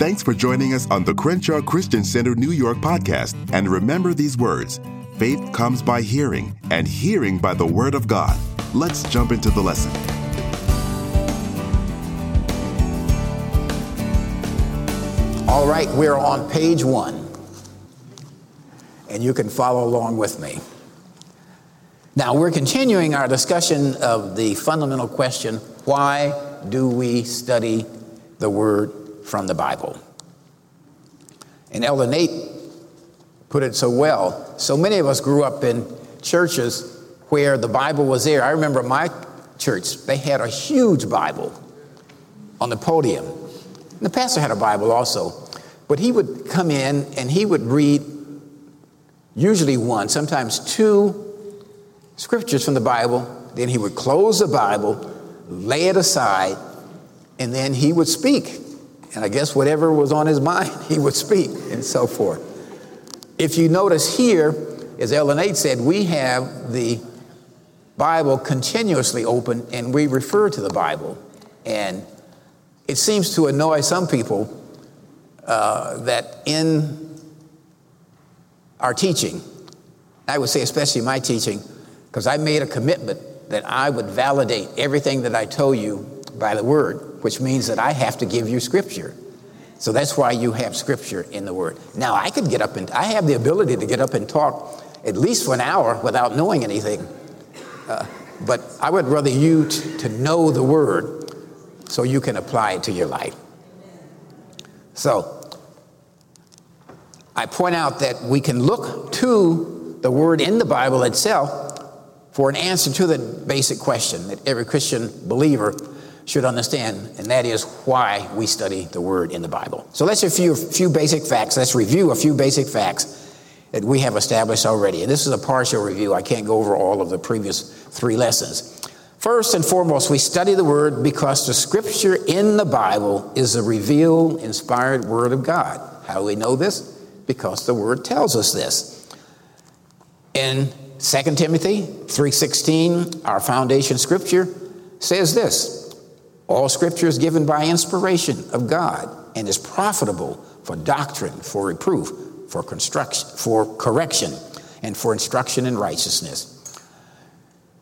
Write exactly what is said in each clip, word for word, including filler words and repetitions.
Thanks for joining us on the Crenshaw Christian Center New York podcast. And remember these words, faith comes by hearing, and hearing by the word of God. Let's jump into the lesson. All right, we're on page one, and you can follow along with me. Now, we're continuing our discussion of the fundamental question, why do we study the Word from the Bible? And Ellen Nate put it so well. So many of us grew up in churches where the Bible was there. I remember my church, they had a huge Bible on the podium. And the pastor had a Bible also, but he would come in and he would read usually one, sometimes two scriptures from the Bible. Then he would close the Bible, lay it aside, and then he would speak. And I guess whatever was on his mind, he would speak and so forth. If you notice here, as Ellen Nate said, we have the Bible continuously open and we refer to the Bible. And it seems to annoy some people uh, that in our teaching, I would say especially my teaching, because I made a commitment that I would validate everything that I told you by the Word, which means that I have to give you Scripture. So that's why you have Scripture in the Word. Now, I could get up and I have the ability to get up and talk at least for an hour without knowing anything. Uh, but I would rather you t- to know the Word, so you can apply it to your life. So, I point out that we can look to the Word in the Bible itself for an answer to the basic question that every Christian believer should understand, and that is why we study the Word in the Bible. So let's review a few basic facts. Let's review a few basic facts that we have established already. And this is a partial review. I can't go over all of the previous three lessons. First and foremost, we study the Word because the Scripture in the Bible is the revealed, inspired Word of God. How do we know this? Because the Word tells us this. In Second Timothy three sixteen, our foundation Scripture says this, all Scripture is given by inspiration of God and is profitable for doctrine, for reproof, for construction, for correction, and for instruction in righteousness.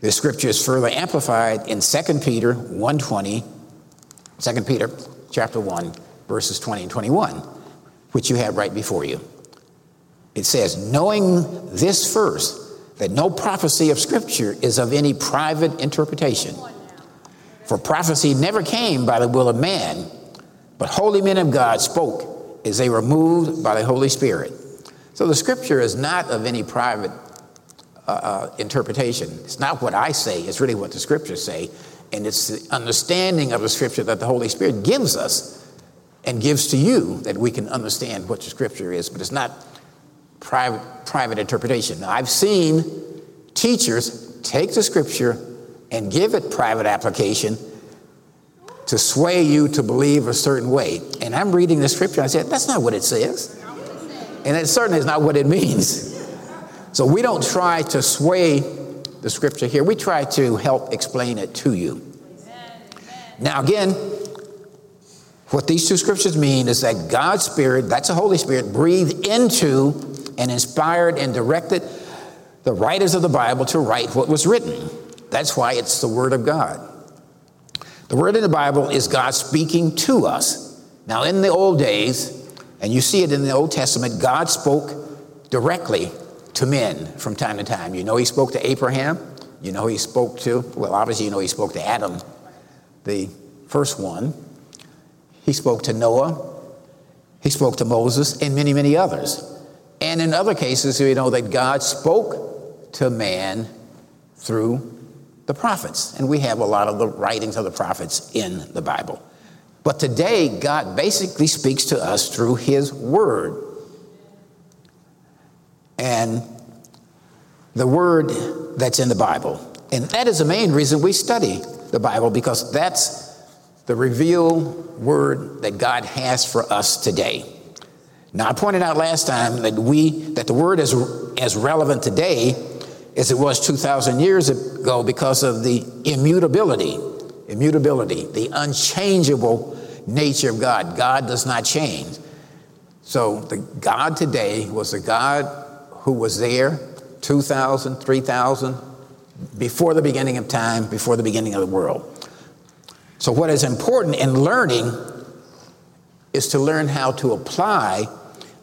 This scripture is further amplified in Second Peter one twenty, Second Peter chapter one, verses twenty and twenty-one, which you have right before you. It says, knowing this first, that no prophecy of scripture is of any private interpretation. For prophecy never came by the will of man, but holy men of God spoke as they were moved by the Holy Spirit. So the scripture is not of any private Uh, uh, interpretation. It's not what I say. It's really what the scriptures say. And it's the understanding of the scripture that the Holy Spirit gives us and gives to you that we can understand what the scripture is, but it's not private, private interpretation. Now, I've seen teachers take the scripture and give it private application to sway you to believe a certain way. And I'm reading the scripture. And I said, that's not what it says. And it certainly is not what it means. So we don't try to sway the scripture here. We try to help explain it to you. Amen. Now, again, what these two scriptures mean is that God's Spirit, that's the Holy Spirit, breathed into and inspired and directed the writers of the Bible to write what was written. That's why it's the Word of God. The Word in the Bible is God speaking to us. Now, in the old days, and you see it in the Old Testament, God spoke directly to men from time to time. You know he spoke to Abraham. You know he spoke to, well, obviously you know he spoke to Adam, the first one. He spoke to Noah. He spoke to Moses and many, many others. And in other cases, you know that God spoke to man through the prophets. And we have a lot of the writings of the prophets in the Bible. But today, God basically speaks to us through his word. And the word that's in the Bible. And that is the main reason we study the Bible, because that's the revealed word that God has for us today. Now, I pointed out last time that we that the word is as relevant today as it was two thousand years ago because of the immutability, immutability, the unchangeable nature of God. God does not change. So the God today was the God who was there two thousand, three thousand, before the beginning of time, before the beginning of the world. So what is important in learning is to learn how to apply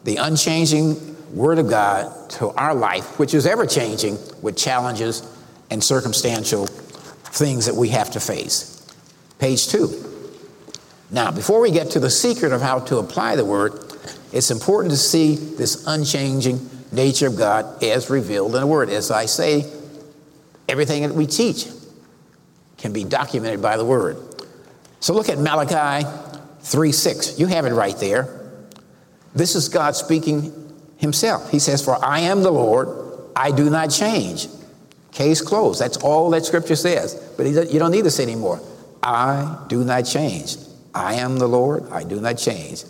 the unchanging Word of God to our life, which is ever-changing with challenges and circumstantial things that we have to face. Page two. Now, before we get to the secret of how to apply the Word, it's important to see this unchanging nature of God as revealed in the Word. As I say, everything that we teach can be documented by the Word. So look at Malachi three six. You have it right there. This is God speaking himself. He says, "For I am the Lord, I do not change." Case closed. That's all that Scripture says. But you don't need this anymore. I do not change. I am the Lord, I do not change.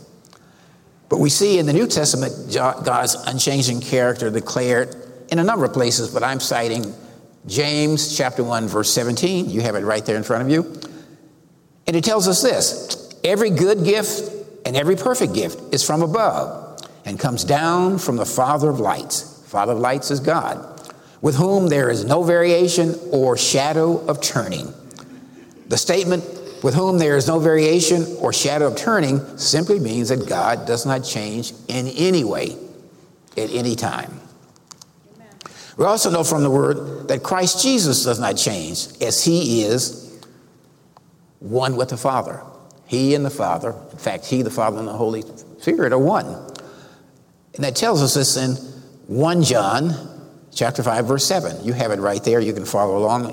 But we see in the New Testament God's unchanging character declared in a number of places, but I'm citing James chapter one, verse seventeen. You have it right there in front of you. And it tells us this: every good gift and every perfect gift is from above and comes down from the Father of lights. Father of lights is God, with whom there is no variation or shadow of turning. The statement, with whom there is no variation or shadow of turning, simply means that God does not change in any way at any time. Amen. We also know from the Word that Christ Jesus does not change, as he is one with the Father. He and the Father, in fact, he, the Father, and the Holy Spirit are one. And that tells us this in First John chapter five, verse seven. You have it right there. You can follow along.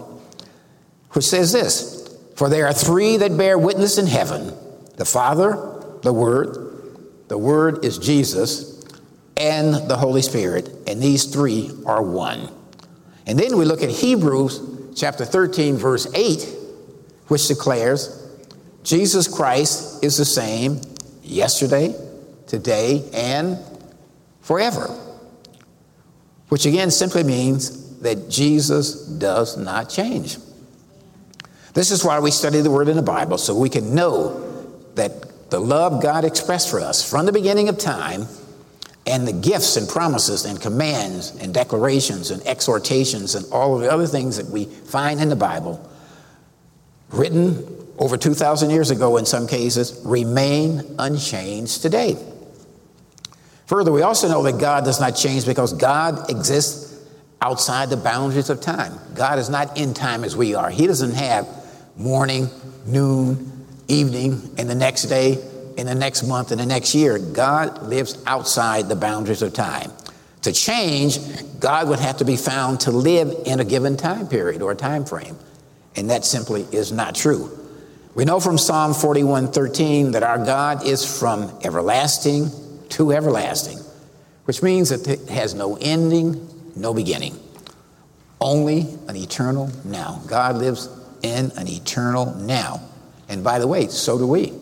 Which says this: "For there are three that bear witness in heaven, the Father, the Word, the Word is Jesus, and the Holy Spirit, and these three are one." And then we look at Hebrews chapter thirteen, verse eight, which declares, "Jesus Christ is the same yesterday, today, and forever," which again simply means that Jesus does not change. This is why we study the Word in the Bible, so we can know that the love God expressed for us from the beginning of time, and the gifts and promises and commands and declarations and exhortations and all of the other things that we find in the Bible, written over two thousand years ago in some cases, remain unchanged today. Further, we also know that God does not change because God exists outside the boundaries of time. God is not in time as we are. He doesn't have morning, noon, evening, and the next day, and the next month, and the next year. God lives outside the boundaries of time. To change, God would have to be found to live in a given time period or time frame, and that simply is not true. We know from Psalm forty-one thirteen that our God is from everlasting to everlasting, which means that it has no ending, no beginning, only an eternal now. God lives in an eternal now. And by the way, so do we.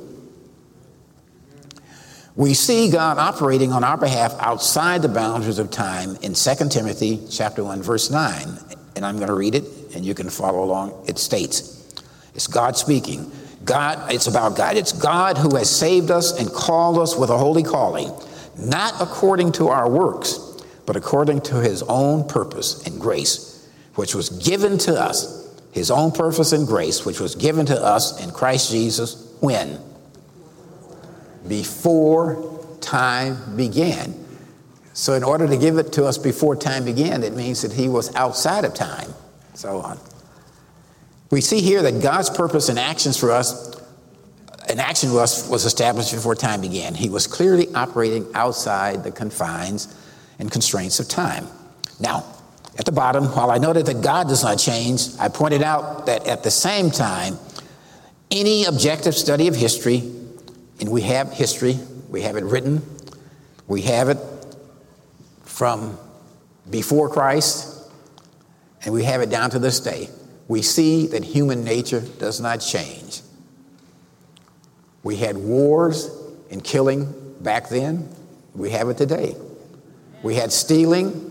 We see God operating on our behalf outside the boundaries of time in Second Timothy chapter one, verse nine. And I'm going to read it and you can follow along. It states, it's God speaking. God, it's about God. It's God who has saved us and called us with a holy calling, not according to our works, but according to his own purpose and grace, which was given to us, his own purpose and grace, which was given to us in Christ Jesus when? Before time began. So in order to give it to us before time began, it means that he was outside of time. So on. We see here that God's purpose and actions for us, an action for us was established before time began. He was clearly operating outside the confines and constraints of time. Now, at the bottom, while I noted that God does not change, I pointed out that at the same time, any objective study of history, and we have history, we have it written, we have it from before Christ, and we have it down to this day. We see that human nature does not change. We had wars and killing back then, we have it today. We had stealing,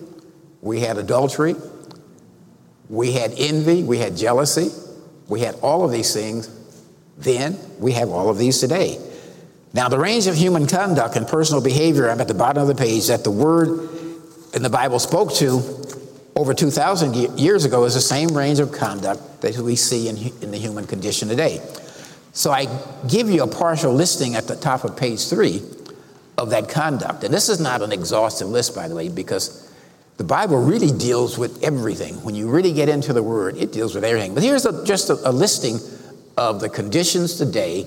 we had adultery, we had envy, we had jealousy, we had all of these things then, we have all of these today. Now, the range of human conduct and personal behavior, I'm at the bottom of the page, that the Word in the Bible spoke to over two thousand years ago is the same range of conduct that we see in, in the human condition today. So I give you a partial listing at the top of page three of that conduct. And this is not an exhaustive list, by the way, because the Bible really deals with everything. When you really get into the Word, it deals with everything. But here's a, just a, a listing of the conditions today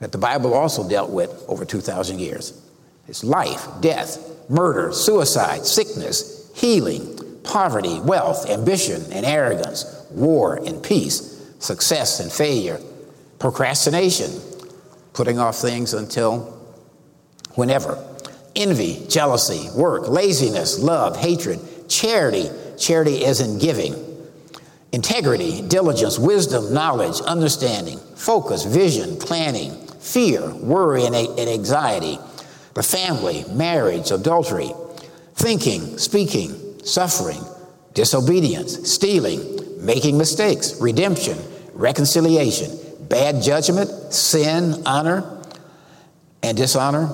that the Bible also dealt with over two thousand years. It's life, death, murder, suicide, sickness, healing, poverty, wealth, ambition and arrogance, war and peace, success and failure, procrastination, putting off things until whenever, envy, jealousy, work, laziness, love, hatred, charity, charity as in giving, integrity, diligence, wisdom, knowledge, understanding, focus, vision, planning, fear, worry, and anxiety, the family, marriage, adultery, thinking, speaking, suffering, disobedience, stealing, making mistakes, redemption, reconciliation, bad judgment, sin, honor, and dishonor,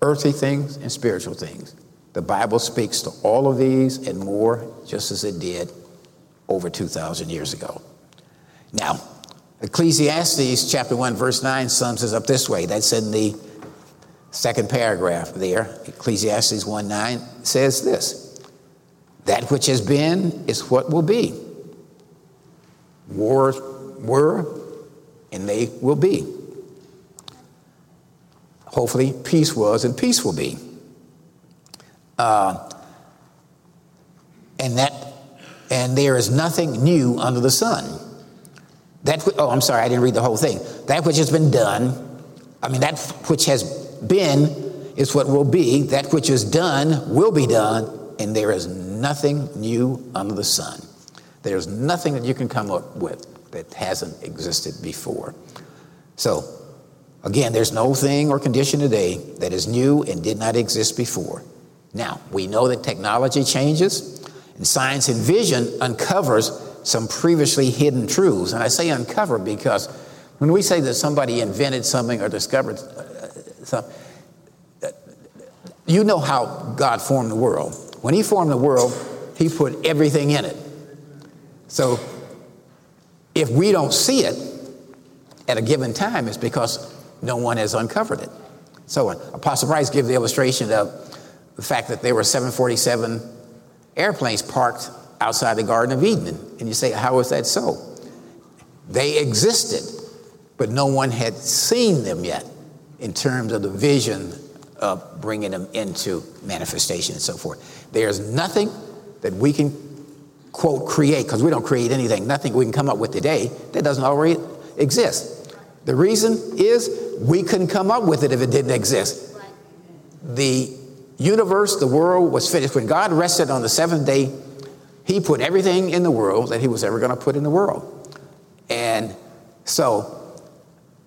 earthly things and spiritual things. The Bible speaks to all of these and more, just as it did over two thousand years ago. Now, Ecclesiastes chapter one, verse nine sums this up this way. That's in the second paragraph there. Ecclesiastes one, nine says this: that which has been is what will be. Wars were, and they will be. Hopefully, peace was, and peace will be. Uh, and that, and there is nothing new under the sun. That, oh, I'm sorry, I didn't read the whole thing. That which has been done, I mean, that which has been is what will be. That which is done will be done, and there is nothing new under the sun. There's nothing that you can come up with that hasn't existed before. So, again, there's no thing or condition today that is new and did not exist before. Now, we know that technology changes, and science and vision uncovers some previously hidden truths. And I say uncover because when we say that somebody invented something or discovered something, you know how God formed the world. When he formed the world, he put everything in it. So if we don't see it at a given time, it's because no one has uncovered it. So Apostle Price gives the illustration of the fact that there were seven forty-seven airplanes parked outside the Garden of Eden. And you say, how is that so? They existed, but no one had seen them yet in terms of the vision of bringing them into manifestation and so forth. There's nothing that we can, quote, create, because we don't create anything, nothing we can come up with today that doesn't already exist. The reason is we couldn't come up with it if it didn't exist. The universe, the world was finished. When God rested on the seventh day, he put everything in the world that he was ever going to put in the world. And so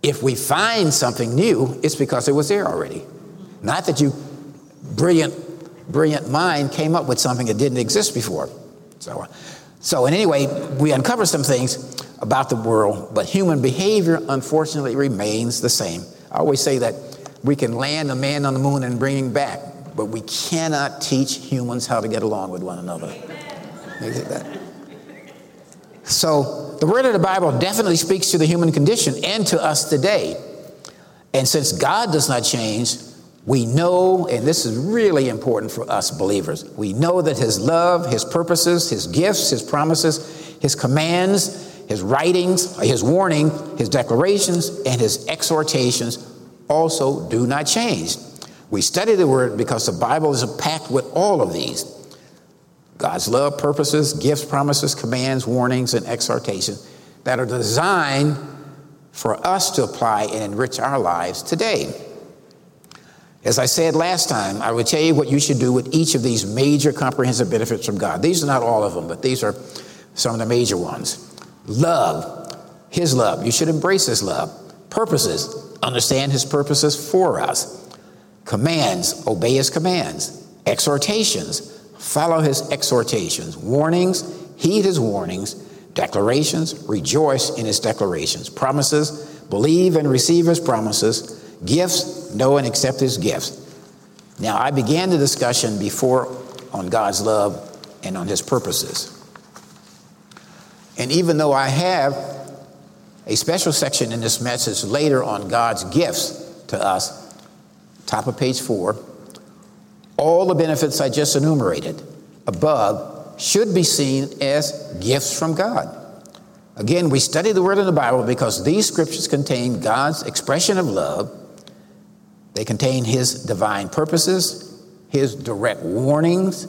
if we find something new, it's because it was there already. Not that you brilliant, brilliant mind came up with something that didn't exist before. So, so in any way, we uncover some things about the world, but human behavior, unfortunately, remains the same. I always say that we can land a man on the moon and bring him back, but we cannot teach humans how to get along with one another. So the Word of the Bible definitely speaks to the human condition and to us today. And since God does not change, we know, and this is really important for us believers, we know that his love, his purposes, his gifts, his promises, his commands, his writings, his warning, his declarations, and his exhortations also do not change. We study the Word because the Bible is packed with all of these: God's love, purposes, gifts, promises, commands, warnings, and exhortations that are designed for us to apply and enrich our lives today. As I said last time, I will tell you what you should do with each of these major comprehensive benefits from God. These are not all of them, but these are some of the major ones. Love, his love. You should embrace his love. Purposes, understand his purposes for us. Commands, obey his commands. Exhortations, follow his exhortations. Warnings, heed his warnings. Declarations, rejoice in his declarations. Promises, believe and receive his promises. Gifts, know and accept his gifts. Now, I began the discussion before on God's love and on his purposes. And even though I have a special section in this message later on God's gifts to us, top of page four, all the benefits I just enumerated above should be seen as gifts from God. Again, we study the Word in the Bible because these scriptures contain God's expression of love. They contain his divine purposes, his direct warnings,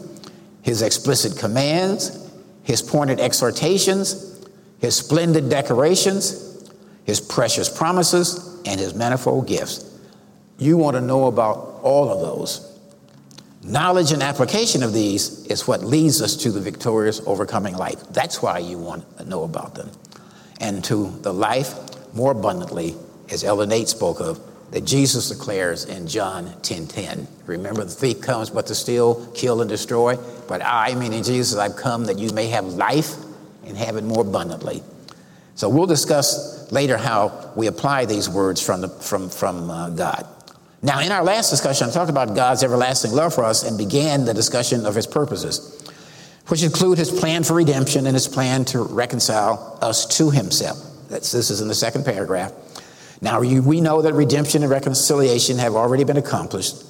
his explicit commands, his pointed exhortations, his splendid decorations, his precious promises, and his manifold gifts. You want to know about all of those. Knowledge and application of these is what leads us to the victorious, overcoming life. That's why you want to know about them. And to the life more abundantly, as Ellen Nate spoke of, that Jesus declares in John ten ten. Remember, the thief comes but to steal, kill, and destroy. But I, meaning Jesus, I've come that you may have life and have it more abundantly. So we'll discuss later how we apply these words from the, from, from uh, God. Now, in our last discussion, I talked about God's everlasting love for us and began the discussion of his purposes, which include his plan for redemption and his plan to reconcile us to himself. That's, this is in the second paragraph. Now, we know that redemption and reconciliation have already been accomplished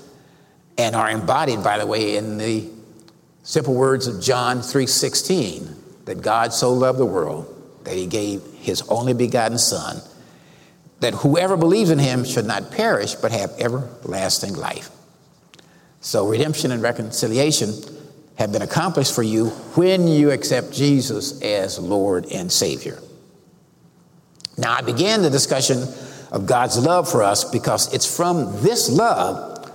and are embodied, by the way, in the simple words of John three sixteen, that God so loved the world that he gave his only begotten Son, that whoever believes in him should not perish but have everlasting life. So redemption and reconciliation have been accomplished for you when you accept Jesus as Lord and Savior. Now, I began the discussion of God's love for us because it's from this love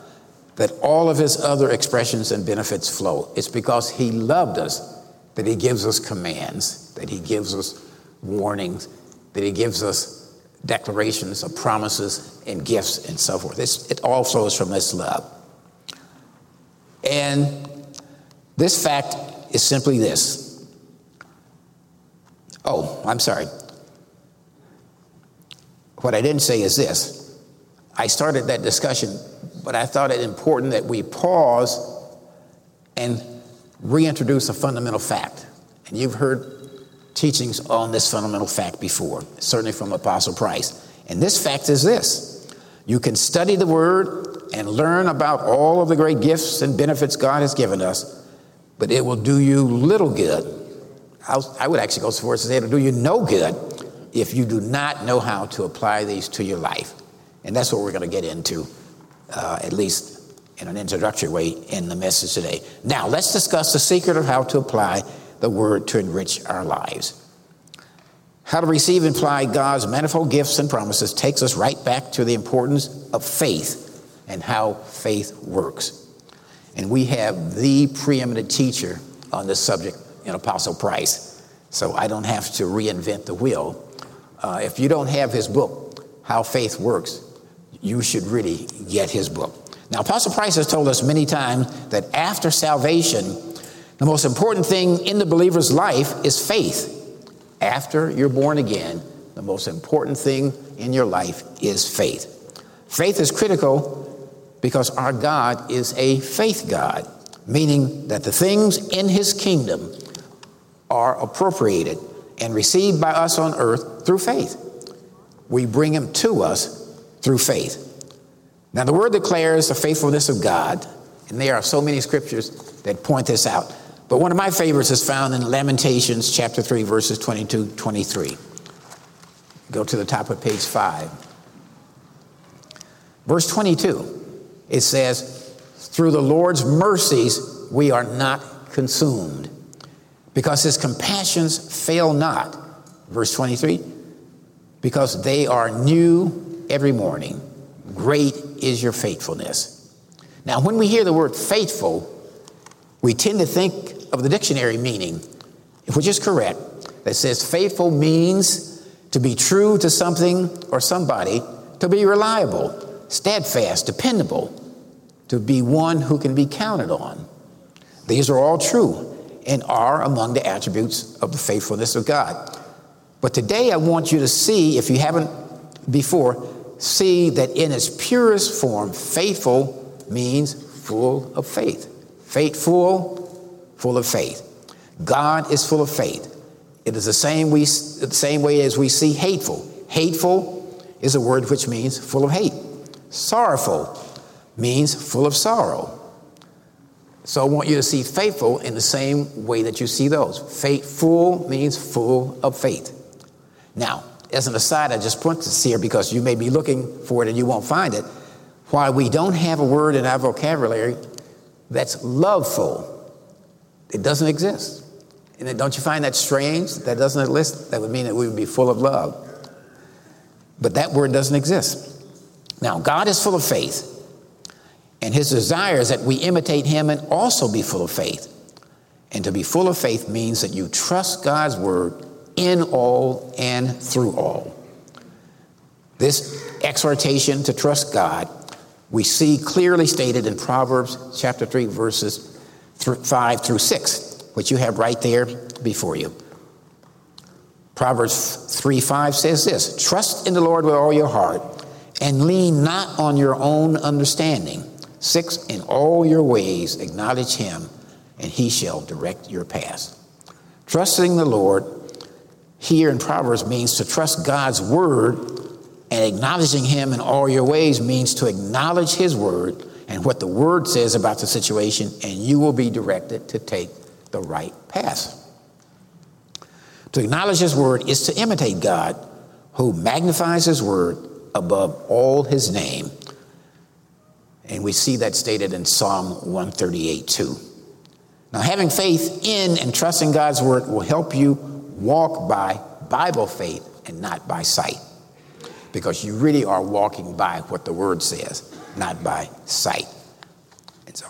that all of his other expressions and benefits flow. It's because he loved us that he gives us commands, that he gives us warnings, that he gives us declarations of promises and gifts and so forth. It's, it all flows from this love. And this fact is simply this. Oh, I'm sorry. What I didn't say is this. I started that discussion, but I thought it important that we pause and reintroduce a fundamental fact. And you've heard teachings on this fundamental fact before, certainly from Apostle Price. And this fact is this. You can study the Word and learn about all of the great gifts and benefits God has given us, but it will do you little good. I'll, I would actually go so far as to say it'll do you no good if you do not know how to apply these to your life. And that's what we're going to get into, uh, at least in an introductory way, in the message today. Now, let's discuss the secret of how to apply the Word to enrich our lives. How to receive and apply God's manifold gifts and promises takes us right back to the importance of faith and how faith works. And we have the preeminent teacher on this subject in Apostle Price, so I don't have to reinvent the wheel. Uh, if you don't have his book, How Faith Works, you should really get his book. Now, Apostle Price has told us many times that after salvation, the most important thing in the believer's life is faith. After you're born again, the most important thing in your life is faith. Faith is critical because our God is a faith God, meaning that the things in his kingdom are appropriated and received by us on earth through faith. We bring him to us through faith. Now, the Word declares the faithfulness of God, and there are so many scriptures that point this out. But one of my favorites is found in Lamentations chapter three, verses twenty-two, twenty-three. Go to the top of page five. Verse twenty-two, it says, "Through the Lord's mercies we are not consumed, because his compassions fail not." Verse twenty-three, "Because they are new every morning. Great is your faithfulness." Now, when we hear the word faithful, we tend to think of the dictionary meaning, which is correct, that says faithful means to be true to something or somebody, to be reliable, steadfast, dependable, to be one who can be counted on. These are all true and are among the attributes of the faithfulness of God. But today I want you to see, if you haven't before, see that in its purest form, faithful means full of faith. Faithful, full of faith. God is full of faith. It is the same, we, the same way as we see hateful. Hateful is a word which means full of hate. Sorrowful means full of sorrow. So I want you to see faithful in the same way that you see those. Faithful means full of faith. Now, as an aside, I just point this here because you may be looking for it and you won't find it. Why we don't have a word in our vocabulary that's loveful. It doesn't exist. And don't you find that strange? That doesn't exist. That would mean that we would be full of love. But that word doesn't exist. Now, God is full of faith, and his desire is that we imitate him and also be full of faith. And to be full of faith means that you trust God's word in all and through all. This exhortation to trust God, we see clearly stated in Proverbs chapter three, verses five through six, which you have right there before you. Proverbs three five says this, trust in the Lord with all your heart and lean not on your own understanding. Six, in all your ways acknowledge him and he shall direct your path. Trusting the Lord here in Proverbs means to trust God's word, and acknowledging him in all your ways means to acknowledge his word and what the word says about the situation, and you will be directed to take the right path. To acknowledge his word is to imitate God, who magnifies his word above all his name. And we see that stated in Psalm one thirty-eight two. Now, having faith in and trusting God's word will help you walk by Bible faith and not by sight, because you really are walking by what the word says, not by sight. And so,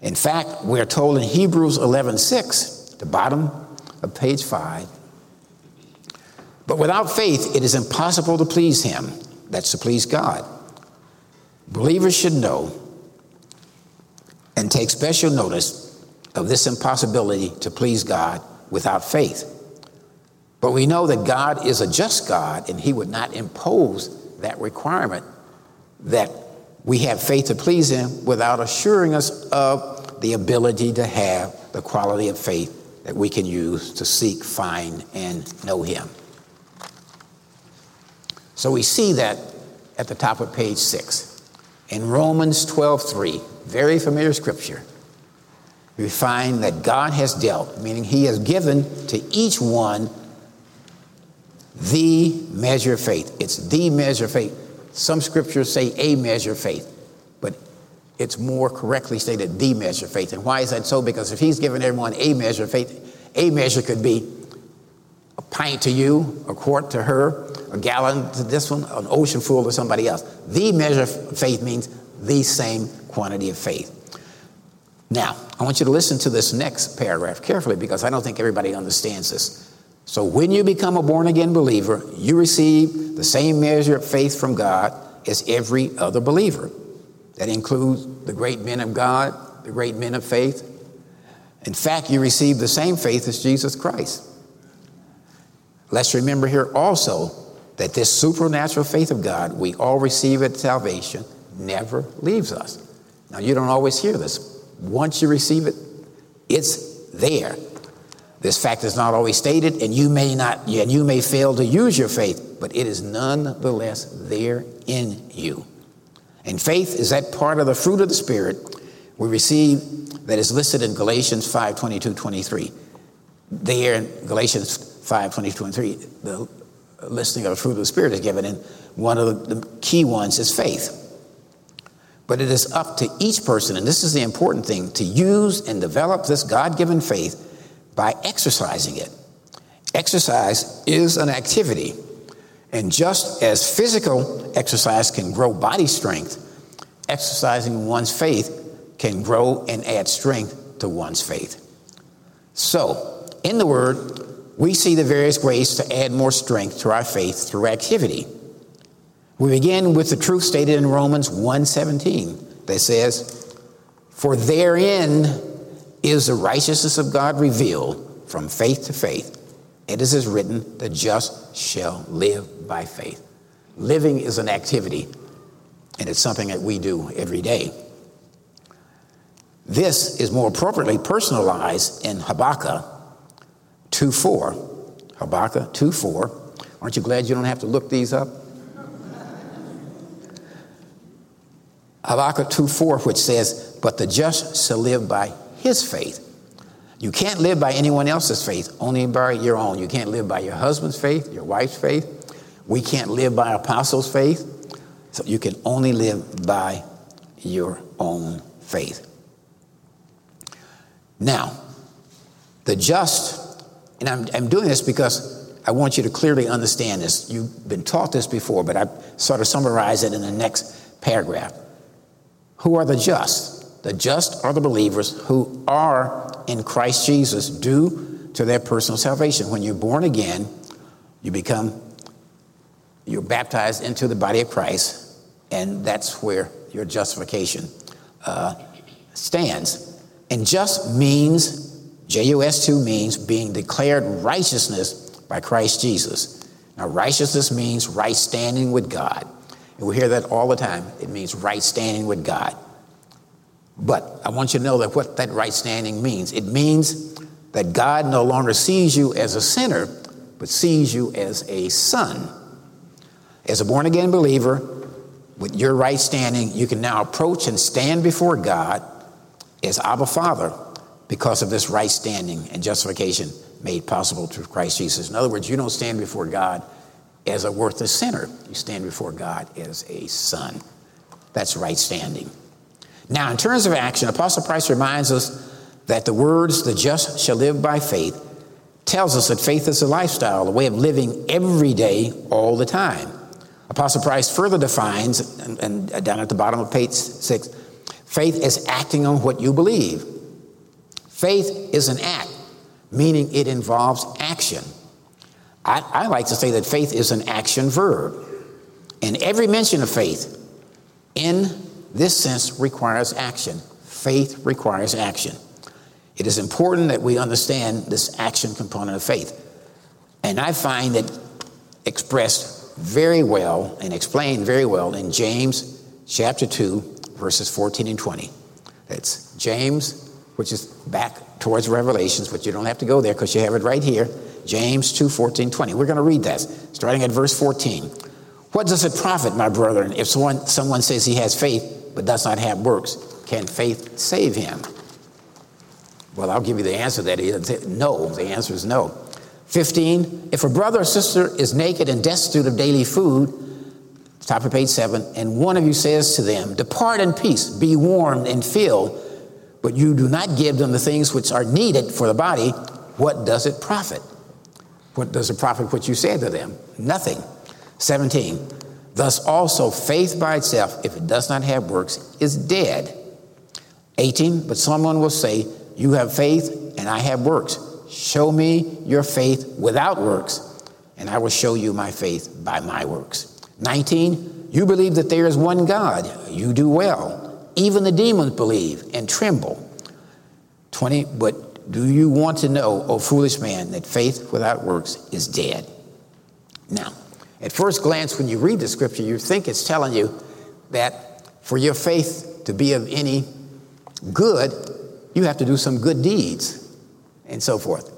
in fact, we are told in Hebrews eleven six, the bottom of page five, but without faith, it is impossible to please him. That's to please God. Believers should know and take special notice of this impossibility to please God without faith. But we know that God is a just God, and he would not impose that requirement that we have faith to please him without assuring us of the ability to have the quality of faith that we can use to seek, find, and know him. So we see that at the top of page six. In Romans twelve three, very familiar scripture, we find that God has dealt, meaning he has given to each one the measure of faith. It's the measure of faith. Some scriptures say a measure of faith, but it's more correctly stated the measure of faith. And why is that so? Because if he's given everyone a measure of faith, a measure could be a pint to you, a quart to her, a gallon to this one, an ocean full to somebody else. The measure of faith means the same quantity of faith. Now, I want you to listen to this next paragraph carefully, because I don't think everybody understands this. So when you become a born-again believer, you receive the same measure of faith from God as every other believer. That includes the great men of God, the great men of faith. In fact, you receive the same faith as Jesus Christ. Let's remember here also that this supernatural faith of God, we all receive at salvation, never leaves us. Now, you don't always hear this. Once you receive it, it's there. This fact is not always stated, and you may not, and you may fail to use your faith, but it is nonetheless there in you. And faith is that part of the fruit of the Spirit we receive that is listed in Galatians five twenty-two twenty-three. There in Galatians five twenty-two twenty-three, the listing of the fruit of the Spirit is given, and one of the key ones is faith. But it is up to each person, and this is the important thing, to use and develop this God-given faith by exercising it. Exercise is an activity, and just as physical exercise can grow body strength, exercising one's faith can grow and add strength to one's faith. So, in the Word, we see the various ways to add more strength to our faith through activity. We begin with the truth stated in Romans one seventeen that says, for therein is the righteousness of God revealed from faith to faith. It is written, the just shall live by faith. Living is an activity, and it's something that we do every day. This is more appropriately personalized in Habakkuk two four. Habakkuk two four. Aren't you glad you don't have to look these up? Habakkuk two four, which says, but the just shall live by his faith. You can't live by anyone else's faith, only by your own. You can't live by your husband's faith, your wife's faith. We can't live by apostles' faith. So you can only live by your own faith. Now, the just, and I'm, I'm doing this because I want you to clearly understand this. You've been taught this before, but I sort of summarize it in the next paragraph. Who are the just? The just are the believers who are in Christ Jesus due to their personal salvation. When you're born again, you become, you're baptized into the body of Christ, and that's where your justification uh, stands. And just means, J U S two means being declared righteousness by Christ Jesus. Now, righteousness means right standing with God. And we hear that all the time. It means right standing with God. But I want you to know that what that right standing means. It means that God no longer sees you as a sinner, but sees you as a son. As a born-again believer, with your right standing, you can now approach and stand before God as Abba Father because of this right standing and justification made possible through Christ Jesus. In other words, you don't stand before God as a worthless sinner. You stand before God as a son. That's right standing. Now, in terms of action, Apostle Price reminds us that the words, the just shall live by faith, tells us that faith is a lifestyle, a way of living every day, all the time. Apostle Price further defines, and, and down at the bottom of page six, faith is acting on what you believe. Faith is an act, meaning it involves action. I, I like to say that faith is an action verb. And every mention of faith in this sense requires action. Faith requires action. It is important that we understand this action component of faith. And I find it expressed very well and explained very well in James chapter two, verses fourteen and twenty. That's James, which is back towards Revelations, but you don't have to go there because you have it right here. James two, fourteen, twenty. We're going to read that, starting at verse fourteen. What does it profit, my brethren, if someone, someone says he has faith but does not have works? Can faith save him? Well, I'll give you the answer that is no. The answer is no. fifteen, if a brother or sister is naked and destitute of daily food, top of page seven, and one of you says to them, depart in peace, be warmed and filled, but you do not give them the things which are needed for the body, what does it profit? What does it profit what you said to them? Nothing. seventeen, thus also faith by itself, if it does not have works, is dead. eighteen, but someone will say, you have faith and I have works. Show me your faith without works, and I will show you my faith by my works. nineteen, you believe that there is one God. You do well. Even the demons believe and tremble. twenty, but do you want to know, O foolish man, that faith without works is dead? Now, at first glance, when you read the scripture, you think it's telling you that for your faith to be of any good, you have to do some good deeds and so forth.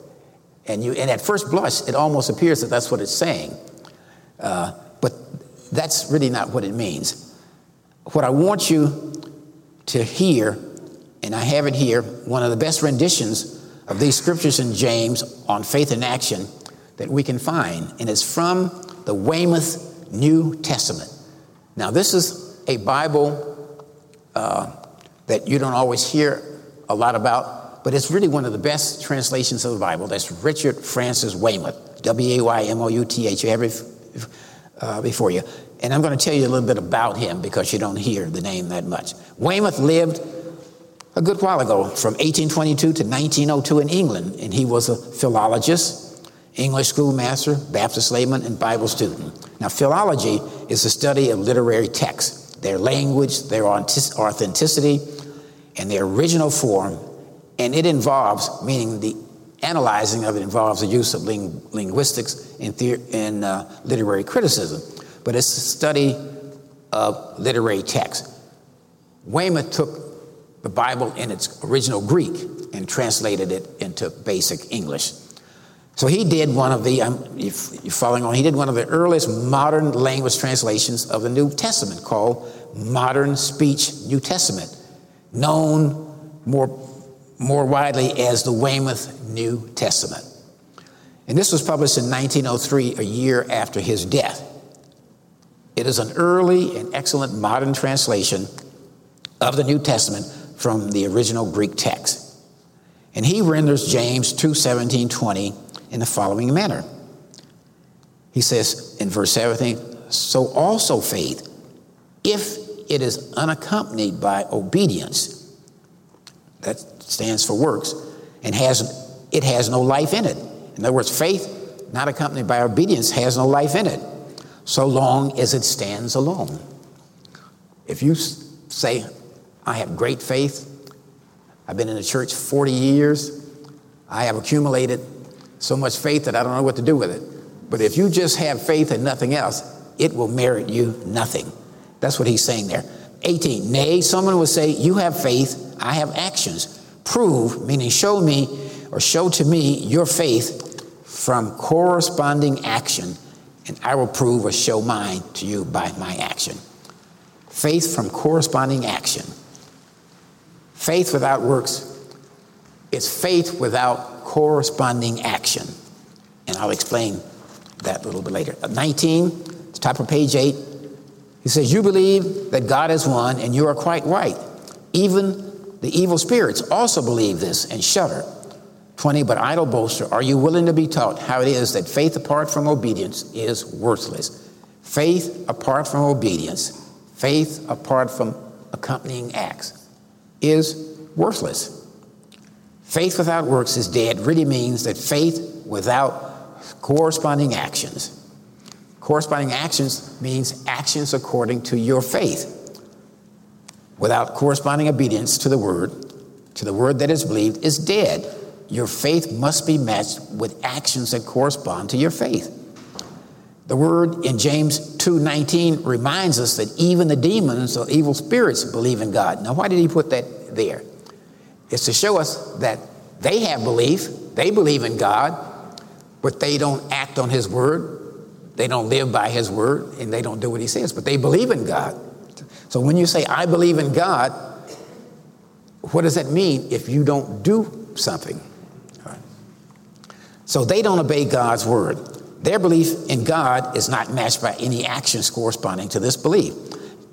And you, and at first blush, it almost appears that that's what it's saying. Uh, but that's really not what it means. What I want you to hear, and I have it here, one of the best renditions of these scriptures in James on faith and action that we can find, and it's from the Weymouth New Testament. Now, this is a Bible uh, that you don't always hear a lot about, but it's really one of the best translations of the Bible. That's Richard Francis Weymouth, W A Y M O U T H. You have it Uh, before you. And I'm going to tell you a little bit about him because you don't hear the name that much. Weymouth lived a good while ago, from eighteen twenty-two to nineteen oh two in England, and he was a philologist, English schoolmaster, Baptist layman, and Bible student. Now, philology is the study of literary texts, their language, their authenticity, and their original form, and it involves, meaning the analyzing of it involves the use of ling- linguistics and, theor- and uh, literary criticism. but it's a study of literary text. Weymouth took the Bible in its original Greek and translated it into basic English. So he did one of the, um, if you're following on, he did one of the earliest modern language translations of the New Testament called Modern Speech New Testament, known more, more widely as the Weymouth New Testament. And this was published in nineteen oh three, a year after his death. It is an early and excellent modern translation of the New Testament from the original Greek text. And he renders James two, seventeen, twenty in the following manner. He says in verse seventeen, so also faith, if it is unaccompanied by obedience, that stands for works, and has it has no life in it. In other words, faith not accompanied by obedience has no life in it, so long as it stands alone. If you say, I have great faith, I've been in the church forty years, I have accumulated so much faith that I don't know what to do with it. But if you just have faith and nothing else, it will merit you nothing. That's what he's saying there. eighteen, nay, someone will say, you have faith, I have actions. Prove, meaning show me or show to me your faith from corresponding action, and I will prove or show mine to you by my action. Faith from corresponding action. Faith without works is faith without corresponding action. And I'll explain that a little bit later. nineteen, the top of page eight, he says, you believe that God is one, and you are quite right. Even the evil spirits also believe this and shudder. twenty, but idle boaster, are you willing to be taught how it is that faith apart from obedience is worthless? Faith apart from obedience, faith apart from accompanying acts, is worthless. Faith without works is dead really means that faith without corresponding actions. Corresponding actions means actions according to your faith. Without corresponding obedience to the word, to the word that is believed, is dead. Your faith must be matched with actions that correspond to your faith. The word in James two nineteen reminds us that even the demons or evil spirits believe in God. Now, why did he put that there? It's to show us that they have belief. They believe in God, but they don't act on his word. They don't live by his word, and they don't do what he says, but they believe in God. So when you say, I believe in God, what does that mean if you don't do something? All right. So they don't obey God's word. Their belief in God is not matched by any actions corresponding to this belief.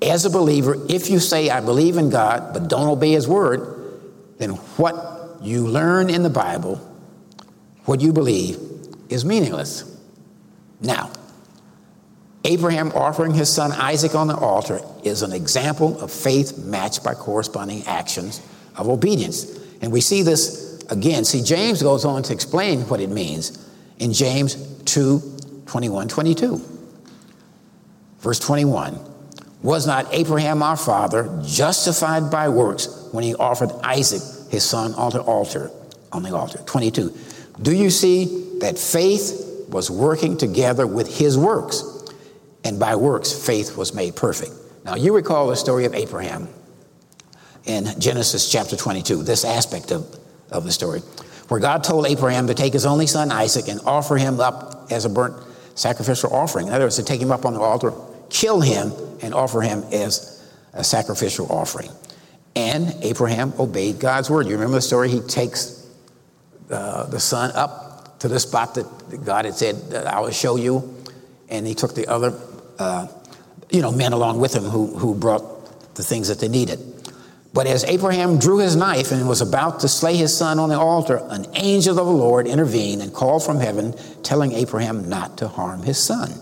As a believer, if you say, I believe in God, but don't obey his word, then what you learn in the Bible, what you believe, is meaningless. Now, Abraham offering his son Isaac on the altar is an example of faith matched by corresponding actions of obedience. And we see this again. See, James goes on to explain what it means in James two, twenty-one, twenty-two. Verse twenty-one, was not Abraham our father justified by works when he offered Isaac his son on the altar? On the altar. twenty-two, do you see that faith was working together with his works, and by works faith was made perfect? Now you recall the story of Abraham in Genesis chapter twenty-two, this aspect of, of the story, where God told Abraham to take his only son Isaac and offer him up as a burnt sacrificial offering. In other words, to take him up on the altar, kill him, and offer him as a sacrificial offering. And Abraham obeyed God's word. You remember the story? He takes uh, the son up to the spot that God had said, I will show you. And he took the other uh, you know, men along with him who, who brought the things that they needed. But as Abraham drew his knife and was about to slay his son on the altar, an angel of the Lord intervened and called from heaven, telling Abraham not to harm his son.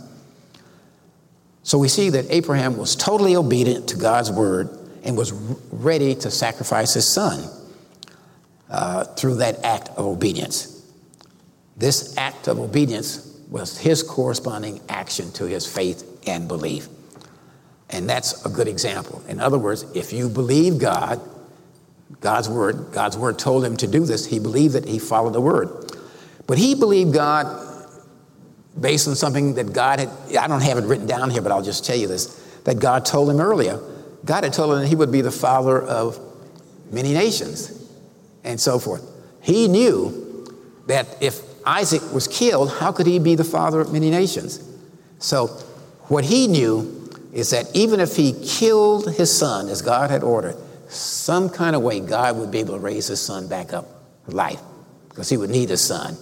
So we see that Abraham was totally obedient to God's word and was ready to sacrifice his son uh, through that act of obedience. This act of obedience was his corresponding action to his faith and belief. And that's a good example. In other words, if you believe God, God's word, God's word told him to do this. He believed it. He followed the word. But he believed God based on something that God had, I don't have it written down here, but I'll just tell you this, that God told him earlier. God had told him that he would be the father of many nations and so forth. He knew that if Isaac was killed, how could he be the father of many nations? So what he knew is that even if he killed his son, as God had ordered, some kind of way God would be able to raise his son back up to life, because he would need his son.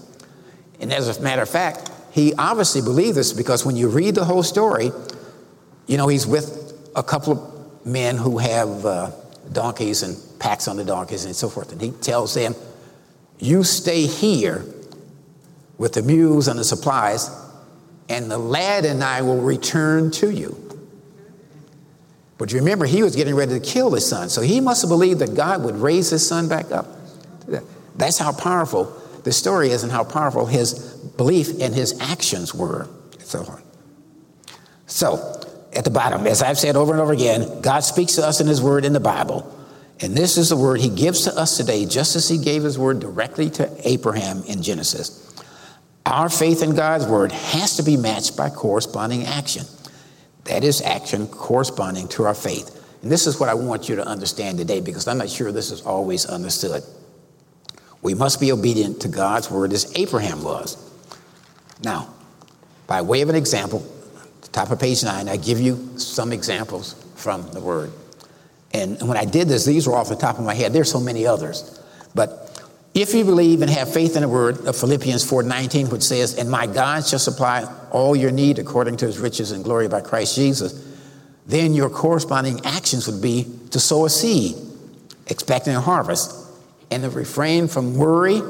And as a matter of fact, he obviously believed this, because when you read the whole story, you know, he's with a couple of men who have uh, donkeys and packs on the donkeys and so forth. And he tells them, you stay here with the mules and the supplies, and the lad and I will return to you. But you remember, he was getting ready to kill his son. So he must have believed that God would raise his son back up. That's how powerful the story is, and how powerful his belief and his actions were. So on. So at the bottom, as I've said over and over again, God speaks to us in his word in the Bible. And this is the word he gives to us today, just as he gave his word directly to Abraham in Genesis. Our faith in God's word has to be matched by corresponding action. That is action corresponding to our faith. And this is what I want you to understand today, because I'm not sure this is always understood. We must be obedient to God's word as Abraham was. Now, by way of an example, top of page nine, I give you some examples from the word. And when I did this, these were off the top of my head. There's so many others. But if you believe and have faith in the word of Philippians four nineteen, which says, and my God shall supply all your need according to his riches and glory by Christ Jesus, then your corresponding actions would be to sow a seed, expecting a harvest, and to refrain from worry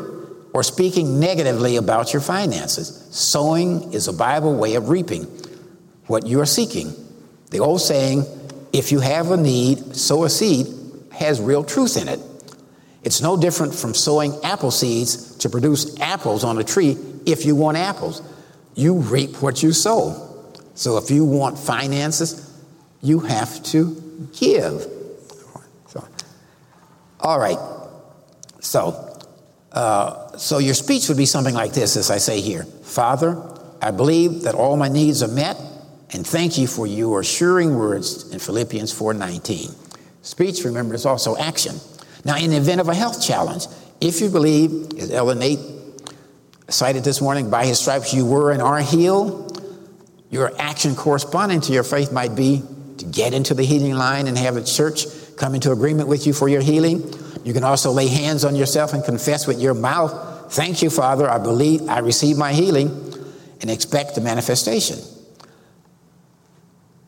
or speaking negatively about your finances. Sowing is a Bible way of reaping what you are seeking. The old saying, if you have a need, sow a seed, has real truth in it. It's no different from sowing apple seeds to produce apples on a tree. If you want apples, you reap what you sow. So if you want finances, you have to give. All right. So, uh, so your speech would be something like this, as I say here. Father, I believe that all my needs are met, and thank you for your assuring words in Philippians four nineteen. Speech, remember, is also action. Now, in the event of a health challenge, if you believe, as Ellen Nate cited this morning, by his stripes you were and are healed, your action corresponding to your faith might be to get into the healing line and have the church come into agreement with you for your healing. You can also lay hands on yourself and confess with your mouth, thank you, Father, I believe I receive my healing, and expect the manifestation.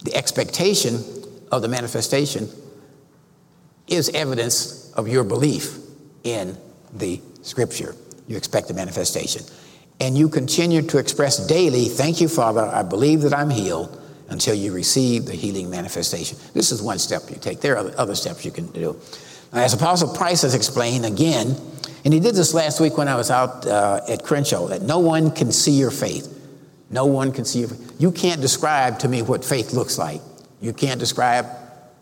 The expectation of the manifestation is evidence of your belief in the scripture. You expect the manifestation. And you continue to express daily, thank you, Father, I believe that I'm healed, until you receive the healing manifestation. This is one step you take. There are other steps you can do. Now, as Apostle Price has explained again, and he did this last week when I was out uh, at Crenshaw, that no one can see your faith. No one can see your faith. You can't describe to me what faith looks like. You can't describe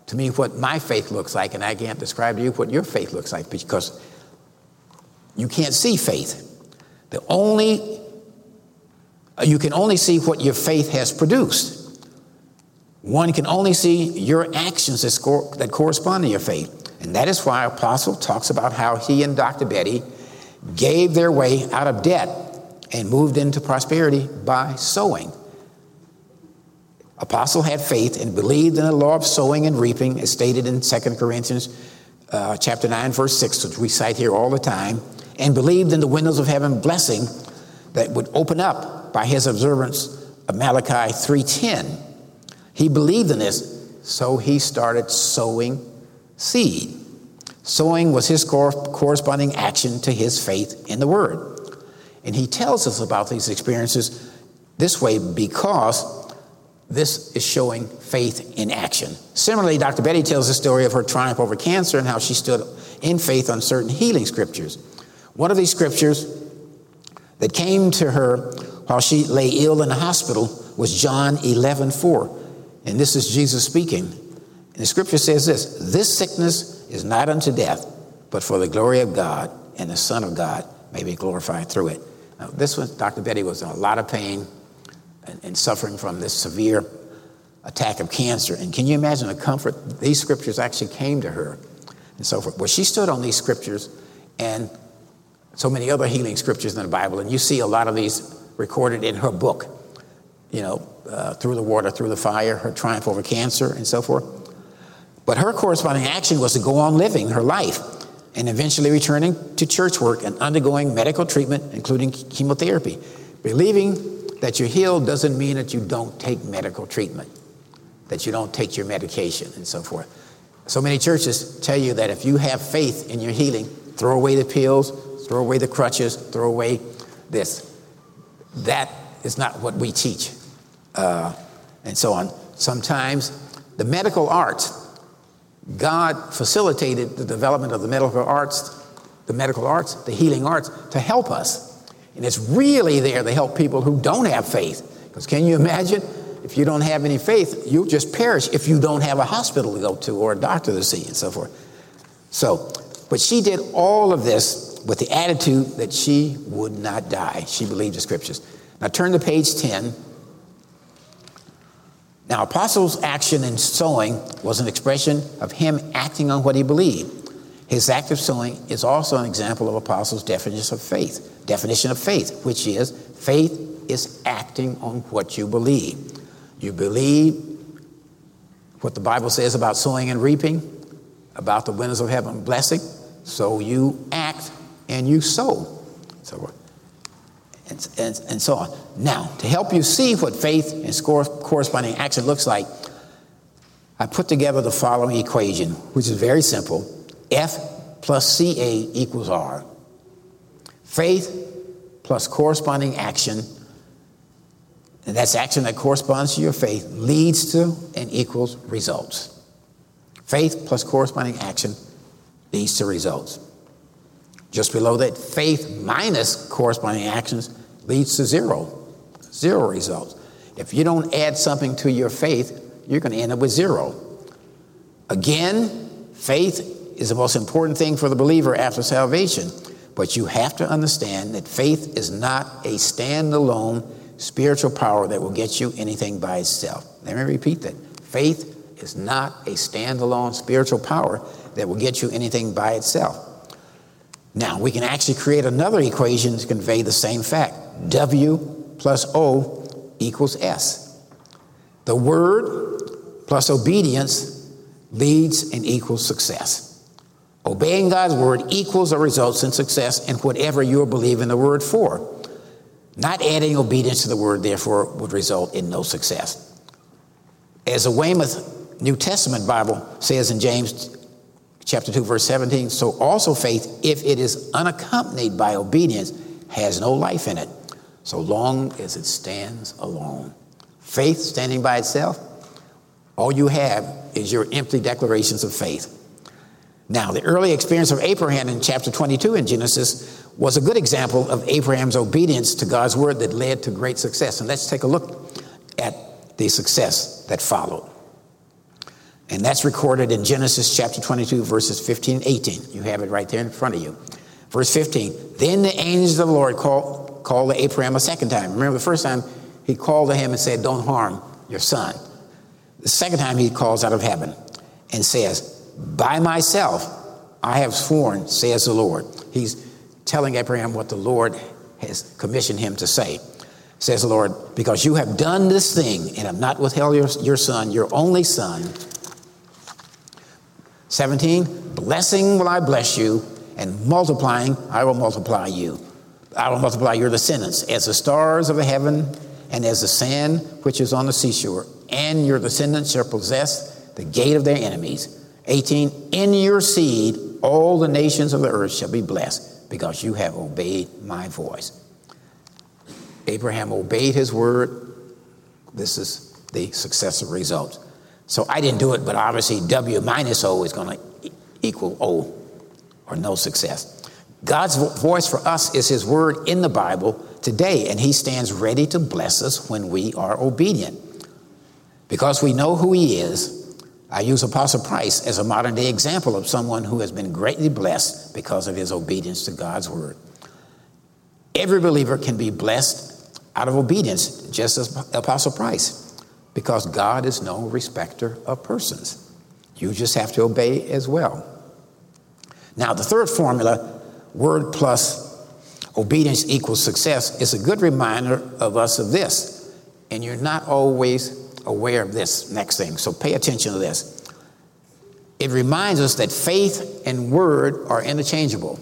to me what my faith looks like, and I can't describe to you what your faith looks like, because you can't see faith. The only, you can only see what your faith has produced. One can only see your actions that correspond to your faith. And that is why Apostle talks about how he and Doctor Betty gave their way out of debt and moved into prosperity by sowing. Apostle had faith and believed in the law of sowing and reaping, as stated in Second Corinthians uh, chapter nine, verse six, which we cite here all the time, and believed in the windows of heaven blessing that would open up by his observance of Malachi three ten. He believed in this, so he started sowing seed. Sowing was his cor- corresponding action to his faith in the word. And he tells us about these experiences this way because this is showing faith in action. Similarly, Doctor Betty tells the story of her triumph over cancer and how she stood in faith on certain healing scriptures. One of these scriptures that came to her while she lay ill in the hospital was John eleven four. And this is Jesus speaking. And the scripture says this, this sickness is not unto death, but for the glory of God, and the Son of God may be glorified through it. Now, this one, Doctor Betty was in a lot of pain. and, and suffering from this severe attack of cancer. And can you imagine the comfort? These scriptures actually came to her and so forth. Well, she stood on these scriptures and so many other healing scriptures in the Bible. And you see a lot of these recorded in her book, you know, uh, Through the Water, Through the Fire, her triumph over cancer and so forth. But her corresponding action was to go on living her life and eventually returning to church work and undergoing medical treatment, including chemotherapy. Believing that you're healed doesn't mean that you don't take medical treatment, that you don't take your medication and so forth. So many churches tell you that if you have faith in your healing, throw away the pills, throw away the crutches, throw away this. That is not what we teach, uh, and so on. Sometimes the medical arts, God facilitated the development of the medical arts, the medical arts, the healing arts to help us. And it's really there to help people who don't have faith. Because can you imagine if you don't have any faith, you'll just perish if you don't have a hospital to go to or a doctor to see and so forth. So, but she did all of this with the attitude that she would not die. She believed the scriptures. Now turn to page ten. Now, Apostle's action in sowing was an expression of him acting on what he believed. His act of sowing is also an example of Apostle's definition of faith, definition of faith, which is faith is acting on what you believe. You believe what the Bible says about sowing and reaping, about the windows of heaven blessing, so you act and you sow. So And, and, and so on. Now, to help you see what faith and corresponding action looks like, I put together the following equation, which is very simple. F plus C A equals R. Faith plus corresponding action, and that's action that corresponds to your faith, leads to and equals results. Faith plus corresponding action leads to results. Just below that, faith minus corresponding actions leads to zero, zero results. If you don't add something to your faith, you're going to end up with zero. Again, faith is the most important thing for the believer after salvation, but you have to understand that faith is not a standalone spiritual power that will get you anything by itself. Let me repeat that. Faith is not a standalone spiritual power that will get you anything by itself. Now, we can actually create another equation to convey the same fact. W plus O equals S. The word plus obedience leads and equals success. Obeying God's word equals or results in success in whatever you are believing the word for. Not adding obedience to the word, therefore, would result in no success. As the Weymouth New Testament Bible says in James Chapter two, verse seventeen, so also faith, if it is unaccompanied by obedience, has no life in it, so long as it stands alone. Faith standing by itself, all you have is your empty declarations of faith. Now, the early experience of Abraham in chapter twenty-two in Genesis was a good example of Abraham's obedience to God's word that led to great success. And let's take a look at the success that followed. And that's recorded in Genesis chapter twenty-two, verses fifteen and eighteen. You have it right there in front of you. Verse fifteen, then the angels of the Lord called, called to Abraham a second time. Remember the first time he called to him and said, don't harm your son. The second time he calls out of heaven and says, by myself I have sworn, says the Lord. He's telling Abraham what the Lord has commissioned him to say. Says the Lord, because you have done this thing and have not withheld your, your son, your only son. seventeen, blessing will I bless you, and multiplying I will multiply you. I will multiply your descendants as the stars of the heaven and as the sand which is on the seashore, and your descendants shall possess the gate of their enemies. eighteen, in your seed all the nations of the earth shall be blessed, because you have obeyed my voice. Abraham obeyed his word. This is the successive result. So I didn't do it, but obviously W minus O is going to equal O, or no success. God's voice for us is his word in the Bible today, and he stands ready to bless us when we are obedient. Because we know who he is, I use Apostle Price as a modern day example of someone who has been greatly blessed because of his obedience to God's word. Every believer can be blessed out of obedience, just as Apostle Price, because God is no respecter of persons. You just have to obey as well. Now, the third formula, word plus obedience equals success, is a good reminder of us of this. And you're not always aware of this next thing, so pay attention to this. It reminds us that faith and word are interchangeable.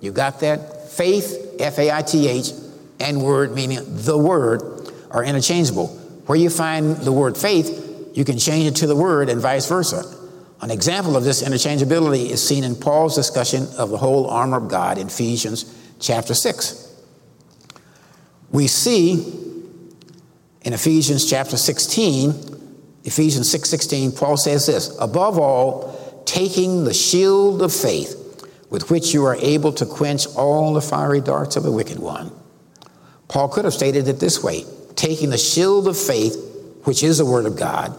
You got that? Faith, F A I T H, and word, meaning the word, are interchangeable. Where you find the word faith, you can change it to the word and vice versa. An example of this interchangeability is seen in Paul's discussion of the whole armor of God in Ephesians chapter six. We see in Ephesians chapter sixteen, Ephesians six sixteen, Paul says this, above all, taking the shield of faith with which you are able to quench all the fiery darts of the wicked one. Paul could have stated it this way, taking the shield of faith, which is the word of God,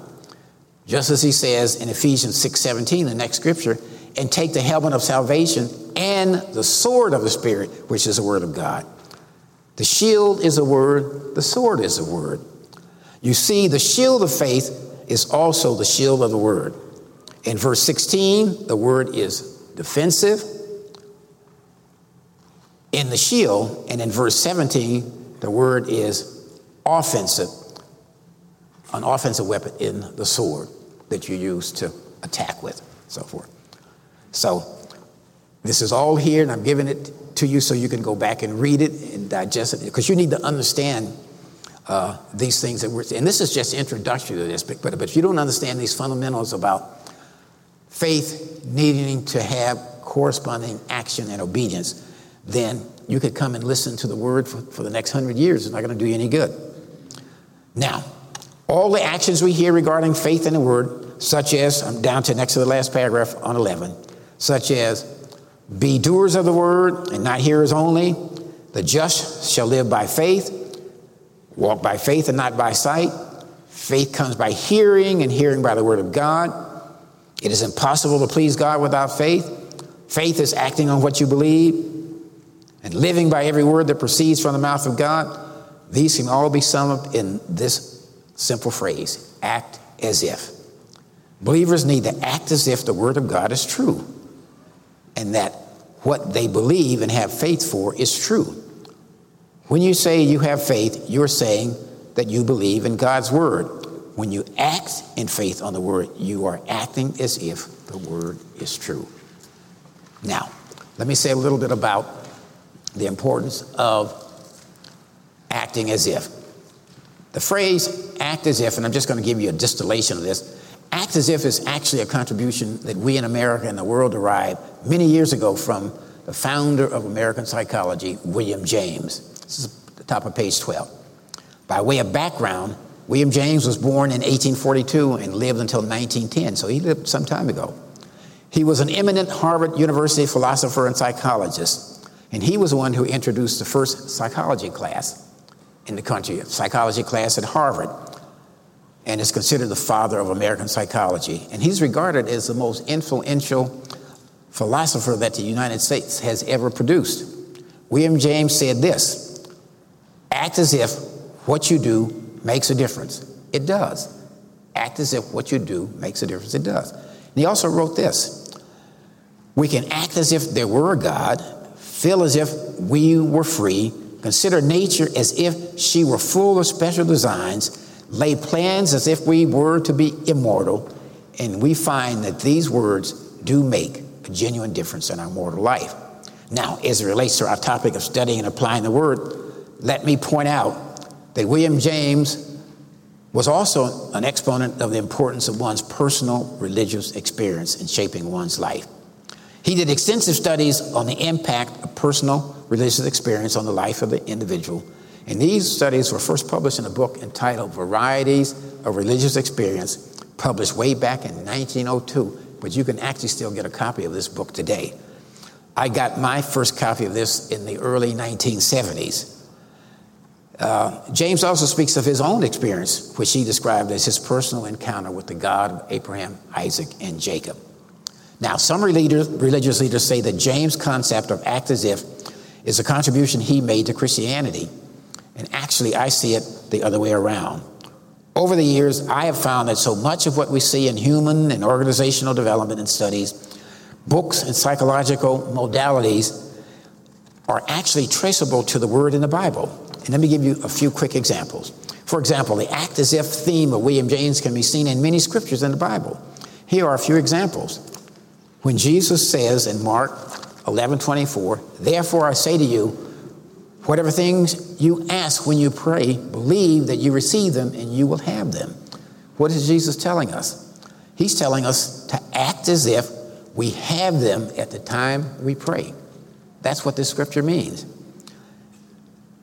just as he says in Ephesians six seventeen, the next scripture, and take the helmet of salvation and the sword of the Spirit, which is the word of God. The shield is a word, the sword is a word. You see, the shield of faith is also the shield of the word. In verse sixteen, the word is defensive in the shield. And in verse seventeen, the word is offensive, an offensive weapon in the sword that you use to attack with, so forth. So this is all here, and I'm giving it to you so you can go back and read it and digest it, because you need to understand Uh, these things that we're, and this is just introductory to this, but, but if you don't understand these fundamentals about faith needing to have corresponding action and obedience, then you could come and listen to the word for, for the next hundred years. It's not going to do you any good. Now, all the actions we hear regarding faith in the word, such as, I'm down to next to the last paragraph on eleven, such as be doers of the word and not hearers only, the just shall live by faith, walk by faith and not by sight. Faith comes by hearing, and hearing by the word of God. It is impossible to please God without faith. Faith is acting on what you believe and living by every word that proceeds from the mouth of God. These can all be summed up in this simple phrase, act as if. Believers need to act as if the word of God is true and that what they believe and have faith for is true. When you say you have faith, you're saying that you believe in God's word. When you act in faith on the word, you are acting as if the word is true. Now, let me say a little bit about the importance of acting as if. The phrase act as if, and I'm just going to give you a distillation of this, act as if is actually a contribution that we in America and the world derived many years ago from the founder of American psychology, William James. This is the top of page twelve. By way of background, William James was born in eighteen forty-two and lived until nineteen ten, so he lived some time ago. He was an eminent Harvard University philosopher and psychologist, and he was the one who introduced the first psychology class in the country, a psychology class at Harvard, and is considered the father of American psychology. And he's regarded as the most influential philosopher that the United States has ever produced. William James said this, act as if what you do makes a difference. It does. Act as if what you do makes a difference. It does. And he also wrote this. We can act as if there were a God, feel as if we were free, consider nature as if she were full of special designs, lay plans as if we were to be immortal, and we find that these words do make a genuine difference in our mortal life. Now, as it relates to our topic of studying and applying the word, let me point out that William James was also an exponent of the importance of one's personal religious experience in shaping one's life. He did extensive studies on the impact of personal religious experience on the life of the individual. And these studies were first published in a book entitled Varieties of Religious Experience, published way back in nineteen oh two. But you can actually still get a copy of this book today. I got my first copy of this in the early nineteen seventies. Uh, James also speaks of his own experience, which he described as his personal encounter with the God of Abraham, Isaac, and Jacob. Now, some leaders, religious leaders say that James' concept of act as if is a contribution he made to Christianity. And actually, I see it the other way around. Over the years, I have found that so much of what we see in human and organizational development and studies, books and psychological modalities are actually traceable to the word in the Bible. And let me give you a few quick examples. For example, the act as if theme of William James can be seen in many scriptures in the Bible. Here are a few examples. When Jesus says in Mark eleven twenty-four, therefore I say to you, whatever things you ask when you pray, believe that you receive them and you will have them. What is Jesus telling us? He's telling us to act as if we have them at the time we pray. That's what this scripture means.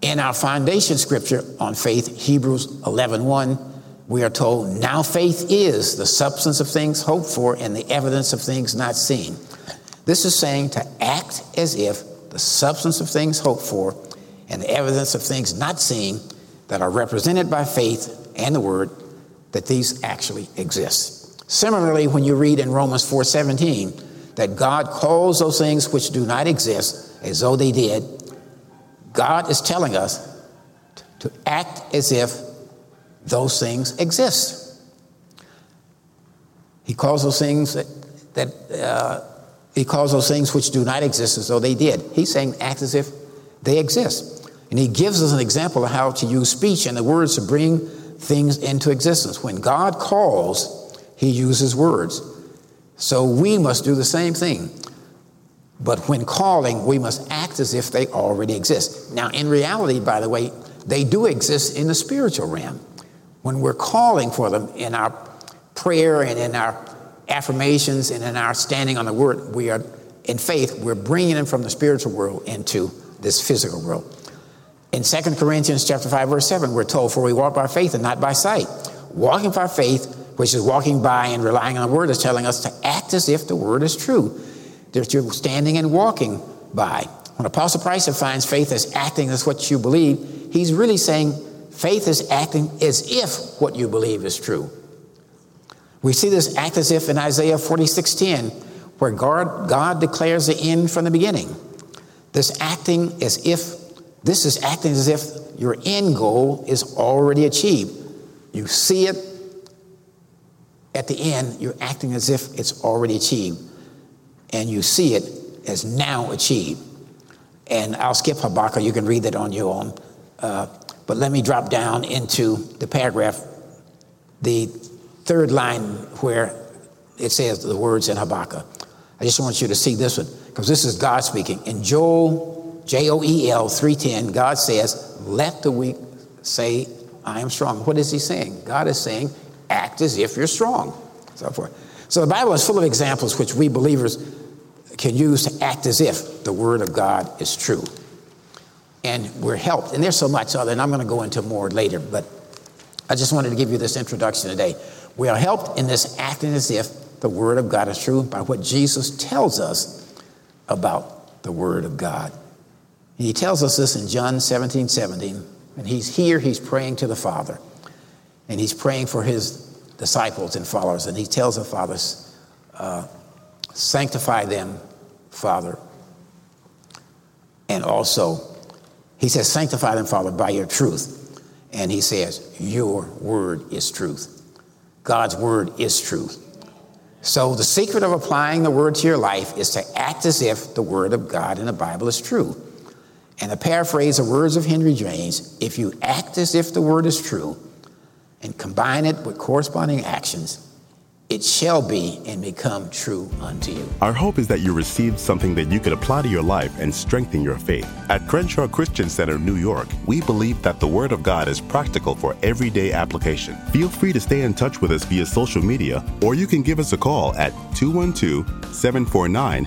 In our foundation scripture on faith, Hebrews eleven one, we are told, now faith is the substance of things hoped for and the evidence of things not seen. This is saying to act as if the substance of things hoped for and the evidence of things not seen that are represented by faith and the word, that these actually exist. Similarly, when you read in Romans four seventeen, that God calls those things which do not exist as though they did, God is telling us to act as if those things exist. He calls those things that, that uh, he calls those things which do not exist as though they did. He's saying act as if they exist. And he gives us an example of how to use speech and the words to bring things into existence. When God calls, he uses words. So we must do the same thing. But when calling, we must act as if they already exist. Now, in reality, by the way, they do exist in the spiritual realm. When we're calling for them in our prayer and in our affirmations and in our standing on the word, we are in faith, we're bringing them from the spiritual world into this physical world. In Second Corinthians chapter five, verse seven, we're told, for we walk by faith and not by sight. Walking by faith, which is walking by and relying on the word, is telling us to act as if the word is true, that you're standing and walking by. When Apostle Price defines faith as acting as what you believe, he's really saying faith is acting as if what you believe is true. We see this act as if in Isaiah forty-six ten, where God, God declares the end from the beginning. This acting as if, this is acting as if your end goal is already achieved. You see it. At the end, you're acting as if it's already achieved, and you see it as now achieved. And I'll skip Habakkuk. You can read that on your own. Uh, but let me drop down into the paragraph, the third line where it says the words in Habakkuk. I just want you to see this one, because this is God speaking. In Joel, J O E L three ten, God says, let the weak say, I am strong. What is he saying? God is saying, act as if you're strong, so forth. So the Bible is full of examples which we believers can use to act as if the word of God is true. And we're helped. And there's so much other, and I'm going to go into more later, but I just wanted to give you this introduction today. We are helped in this acting as if the word of God is true by what Jesus tells us about the word of God. And he tells us this in John seventeen seventeen, and he's here, he's praying to the Father. And he's praying for his disciples and followers. And he tells the fathers, uh, sanctify them, Father. And also, he says, sanctify them, Father, by your truth. And he says, your word is truth. God's word is truth. So the secret of applying the word to your life is to act as if the word of God in the Bible is true. And to paraphrase the words of Henry James, if you act as if the word is true, and combine it with corresponding actions, it shall be and become true unto you. Our hope is that you received something that you could apply to your life and strengthen your faith. At Crenshaw Christian Center, New York, we believe that the Word of God is practical for everyday application. Feel free to stay in touch with us via social media, or you can give us a call at two one two, seven four nine,